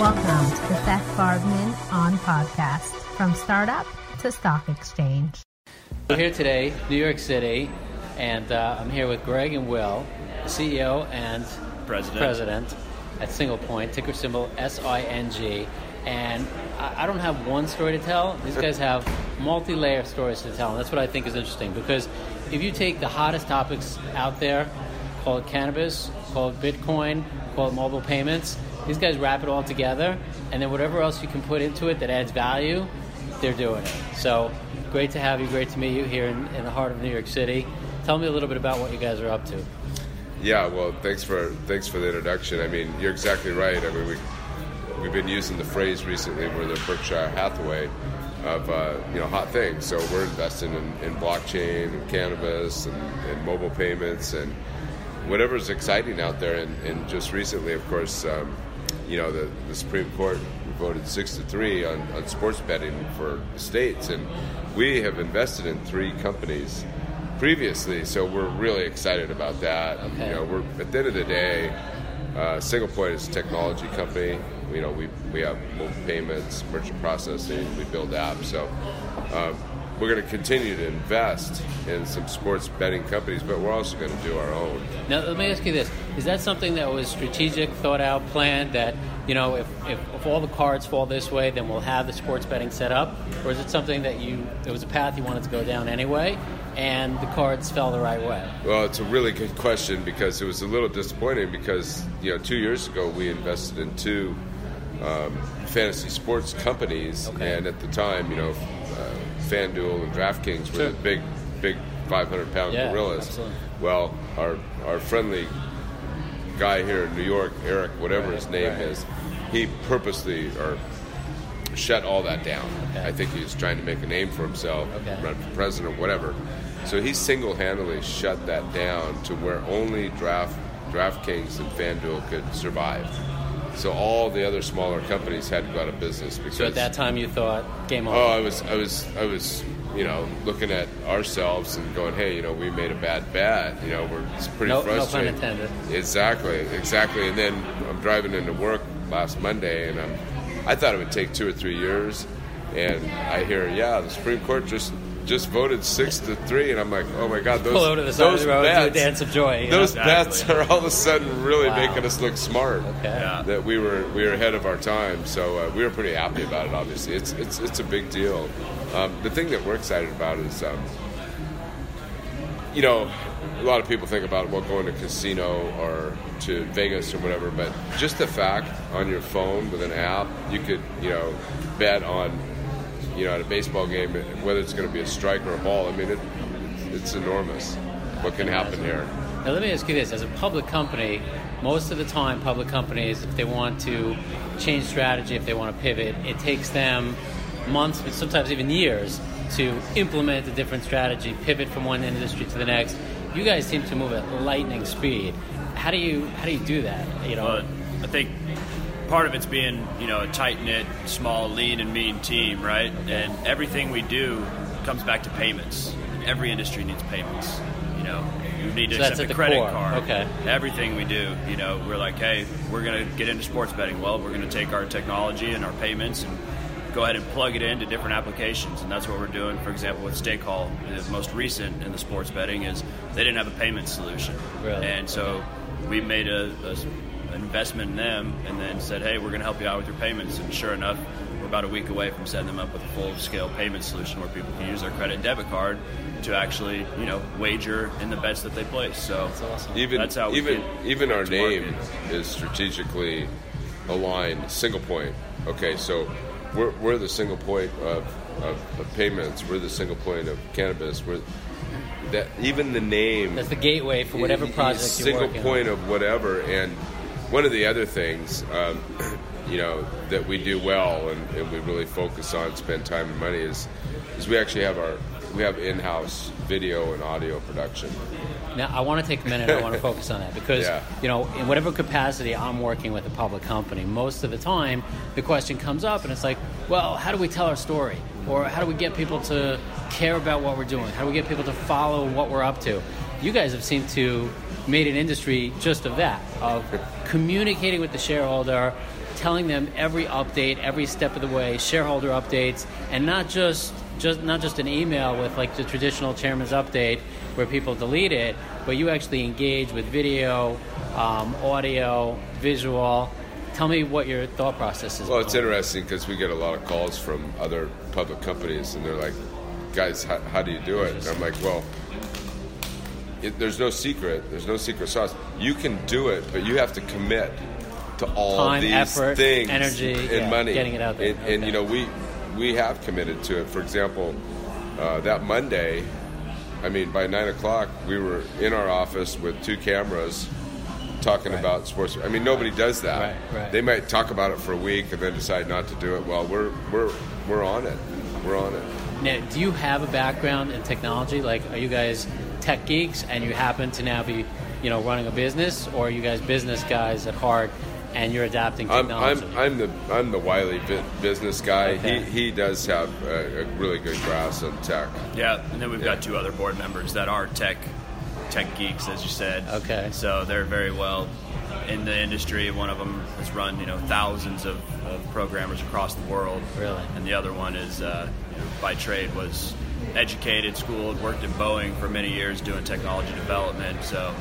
Welcome to the Seth Barbman On Podcast, from startup to stock exchange. We're here today, New York City, and I'm here with Greg and Will, the CEO and president at SinglePoint, ticker symbol SING. And I don't have one story to tell. These guys have multi-layer stories to tell, and that's what I think is interesting, because if you take the hottest topics out there, call it cannabis, call it Bitcoin, call it mobile payments, these guys wrap it all together, and then whatever else you can put into it that adds value, they're doing it. So great to have you, great to meet you here in the heart of New York City. Tell me a little bit about what you guys are up to. Yeah, well, thanks for the introduction. I mean, you're exactly right. I mean, we've been using the phrase recently, we're the Berkshire Hathaway of hot things. So we're investing in blockchain and cannabis and mobile payments and whatever's exciting out there. And just recently, of course, the Supreme Court voted 6-3 on sports betting for the states, and we have invested in 3 companies previously, so we're really excited about that. Okay. We're at the end of the day, SinglePoint is a technology company. We have mobile payments, merchant processing, we build apps. So we're going to continue to invest in some sports betting companies, but we're also going to do our own. Now, let me ask you this. Is that something that was strategic, thought out, planned, that, if all the cards fall this way, then we'll have the sports betting set up? Or is it something that it was a path you wanted to go down anyway, and the cards fell the right way? Well, it's a really good question, because it was a little disappointing because, 2 years ago we invested in 2 fantasy sports companies. Okay. And at the time, FanDuel and DraftKings were the big 500-pound gorillas. Absolutely. Well, our friendly guy here in New York, Eric, whatever his name is, he purposely shut all that down. Okay. I think he was trying to make a name for himself, run for president or whatever. So he single-handedly shut that down to where only DraftKings and FanDuel could survive. So all the other smaller companies had to go out of business. Because, so at that time you thought, game on. Oh, I was looking at ourselves and going, hey, we made a bad bet. It's pretty frustrating. No pun intended. Exactly. And then I'm driving into work last Monday, and I thought it would take 2 or 3 years, and I hear, the Supreme Court just voted 6-3, and I'm like, oh my God, those bets, dance of joy. Those bets are all of a sudden really making us look smart. Okay. Yeah. That we were ahead of our time, so we were pretty happy about it. Obviously, it's a big deal. The thing that we're excited about is, a lot of people think about going to casino or to Vegas or whatever, but just the fact on your phone with an app, you could bet on. At a baseball game, whether it's going to be a strike or a ball, I mean, it's enormous what can happen here. Now, let me ask you this. As a public company, most of the time public companies, if they want to change strategy, if they want to pivot, it takes them months, but sometimes even years, to implement a different strategy, pivot from one industry to the next. You guys seem to move at lightning speed. How do you do that? I think part of it's being, a tight-knit, small, lean, and mean team, right? And everything we do comes back to payments. Every industry needs payments. You need to accept a credit card. Okay. Everything we do, we're like, hey, we're going to get into sports betting. Well, we're going to take our technology and our payments and go ahead and plug it into different applications. And that's what we're doing, for example, with Stakehall. The most recent in the sports betting is they didn't have a payment solution. Really? And so we made an investment in them, and then said, hey, we're going to help you out with your payments. And sure enough, we're about a week away from setting them up with a full-scale payment solution where people can use their credit and debit card to actually, wager in the bets that they place. So that's awesome. That's how we even our name is strategically aligned. Single point. Okay, so we're the single point of payments. We're the single point of cannabis. That even the name. That's the gateway for whatever project you're working on. Single point of whatever. And one of the other things, that we do well and we really focus on, spend time and money, is we actually have we have in-house video and audio production. Now, I want to take a minute. I want to focus on that because, in whatever capacity I'm working with a public company, most of the time the question comes up and it's like, well, how do we tell our story? Or how do we get people to care about what we're doing? How do we get people to follow what we're up to? You guys have seemed to made an industry just of that, of communicating with the shareholder, telling them every update, every step of the way, shareholder updates, and not just an email with like the traditional chairman's update where people delete it, but you actually engage with video, audio, visual. Tell me what your thought process is. Well, it's interesting because we get a lot of calls from other public companies, and they're like, guys, how do you do it? And I'm like, well, there's no secret. There's no secret sauce. You can do it, but you have to commit to all time, these effort, things, energy, and money. Getting it out there. And you know, we have committed to it. For example, that Monday, I mean, by 9 o'clock, we were in our office with two cameras talking about sports. I mean, nobody does that. Right. They might talk about it for a week and then decide not to do it. Well, we're on it. We're on it. Now, do you have a background in technology? Like, are you guys tech geeks and you happen to now be, you know, running a business, or are you guys business guys at heart and you're adapting technology? I'm the wily business guy. Okay. He does have a really good grasp on tech. Yeah, and then we've got two other board members that are tech geeks, as you said. Okay. So they're very well in the industry. One of them has run, you know, thousands of programmers across the world. Really? And the other one is, by trade, was educated, schooled, worked at Boeing for many years doing technology development. So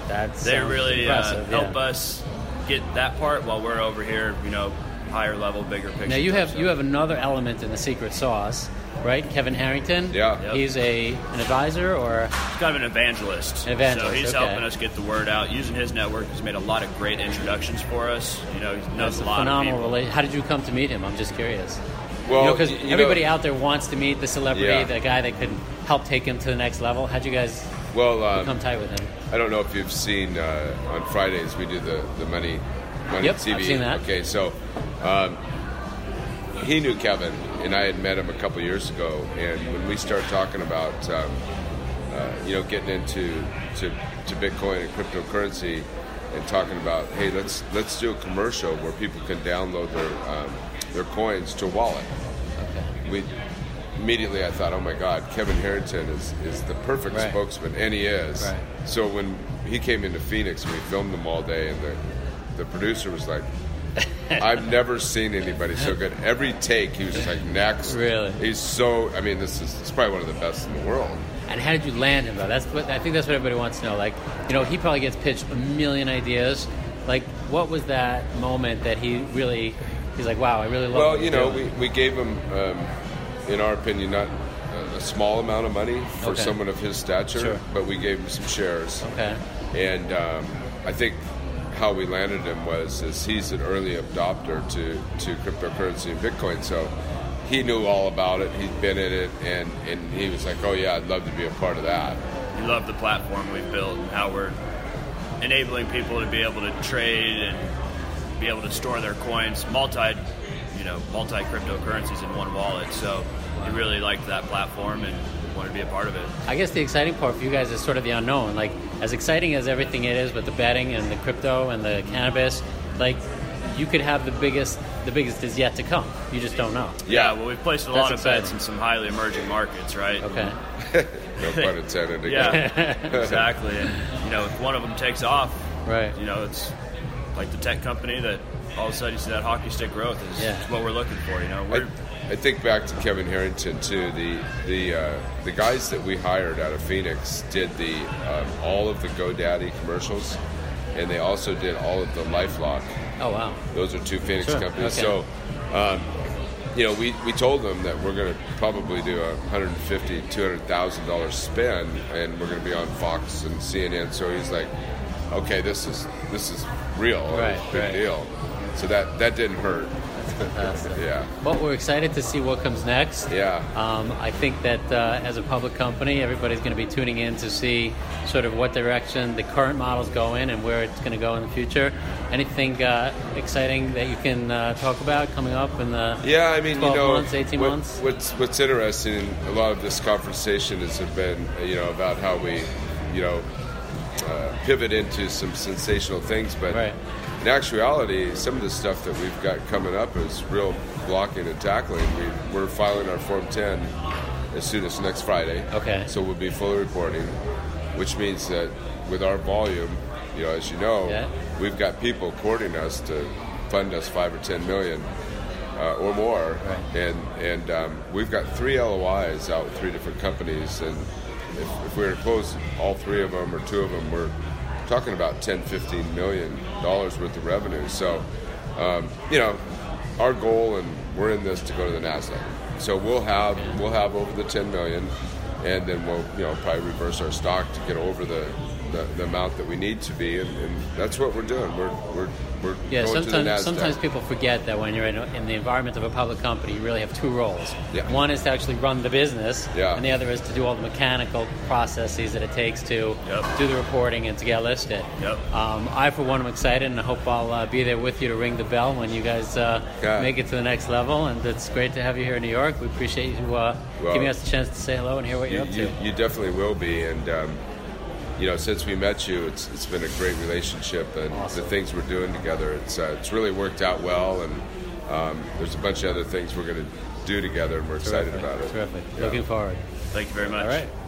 they really help us get that part while we're over here, you know, higher level, bigger picture. Now you have another element in the secret sauce, right? Kevin Harrington. Yeah. Yep. He's an advisor, or he's kind of an evangelist. So he's helping us get the word out using his network. He's made a lot of great introductions for us. You know, he knows a lot of people. How did you come to meet him? I'm just curious. Well, because everybody out there wants to meet the celebrity, the guy that could help take him to the next level. How'd you guys become tight with him? I don't know if you've seen on Fridays we do the money TV. I've seen that. Okay, so he knew Kevin, and I had met him a couple years ago. And when we started talking about getting into Bitcoin and cryptocurrency, and talking about, hey, let's do a commercial where people can download their coins to a wallet. Okay. Immediately I thought, oh my God, Kevin Harrington is the perfect spokesman, and he is. Right. So when he came into Phoenix, we filmed them all day, and the producer was like, I've never seen anybody so good. Every take, he was just like, next. Really? He's so, I mean, it's probably one of the best in the world. And how did you land him, though? I think that's what everybody wants to know. Like, you know, he probably gets pitched a million ideas. Like, what was that moment that he really... He's like, wow, I really love it. Well, you know, we gave him, in our opinion, not a small amount of money for someone of his stature, but we gave him some shares. Okay. And I think how we landed him is he's an early adopter to cryptocurrency and Bitcoin. So he knew all about it. He'd been in it. And he was like, oh, yeah, I'd love to be a part of that. He loved the platform we've built and how we're enabling people to be able to trade and be able to store their coins, multi cryptocurrencies in one wallet. So he really liked that platform and wanted to be a part of it. I guess the exciting part for you guys is sort of the unknown. Like, as exciting as everything it is with the betting and the crypto and the cannabis, like, you could have the biggest is yet to come. You just don't know. Yeah, well, we've placed a lot of bets in some highly emerging markets, right? Okay. No pun intended again. Yeah, exactly. And, you know, if one of them takes off, right, you know, it's like the tech company that all of a sudden you see that hockey stick growth is what we're looking for. You know, I think back to Kevin Harrington too. The guys that we hired out of Phoenix did all of the GoDaddy commercials, and they also did all of the LifeLock. Oh wow! Those are two Phoenix companies. Okay. So, we told them that we're going to probably do a $150,000, $200,000 spend, and we're going to be on Fox and CNN. So he's like, okay, this is real, big deal. So that didn't hurt. That's fantastic. Yeah. But we're excited to see what comes next. Yeah. I think that as a public company, everybody's going to be tuning in to see sort of what direction the current models go in and where it's going to go in the future. Anything exciting that you can talk about coming up in the 12 months, 18 months? What's interesting, a lot of this conversation has been, you know, about how we, you know, pivot into some sensational things, but in actuality, some of the stuff that we've got coming up is real blocking and tackling. We're filing our Form 10 as soon as next Friday. Okay. So we'll be fully reporting, which means that with our volume, you know, as you know, we've got people courting us to fund us $5 or $10 million or more, right. and we've got 3 LOIs out with 3 different companies, and if we were to close all 3 of them or 2 of them, we're talking about $10-15 million worth of revenue. So, our goal, and we're in this to go to the NASDAQ. So we'll have over the $10 million, and then we'll probably reverse our stock to get over the amount that we need to be, and that's what we're doing. We're going to the NASDAQ. Sometimes people forget that when you're in the environment of a public company, you really have 2 roles. Yeah. One is to actually run the business, yeah. and the other is to do all the mechanical processes that it takes to do the reporting and to get listed. Yep. I, for one, am excited, and I hope I'll be there with you to ring the bell when you guys make it to the next level, and it's great to have you here in New York. We appreciate you giving us a chance to say hello and hear what you're up to. You definitely will be, and... since we met you, it's been a great relationship, and awesome. The things we're doing together, it's really worked out well, and there's a bunch of other things we're going to do together, and we're excited about it. Terrific. Yeah. Looking forward. Thank you very much. All right.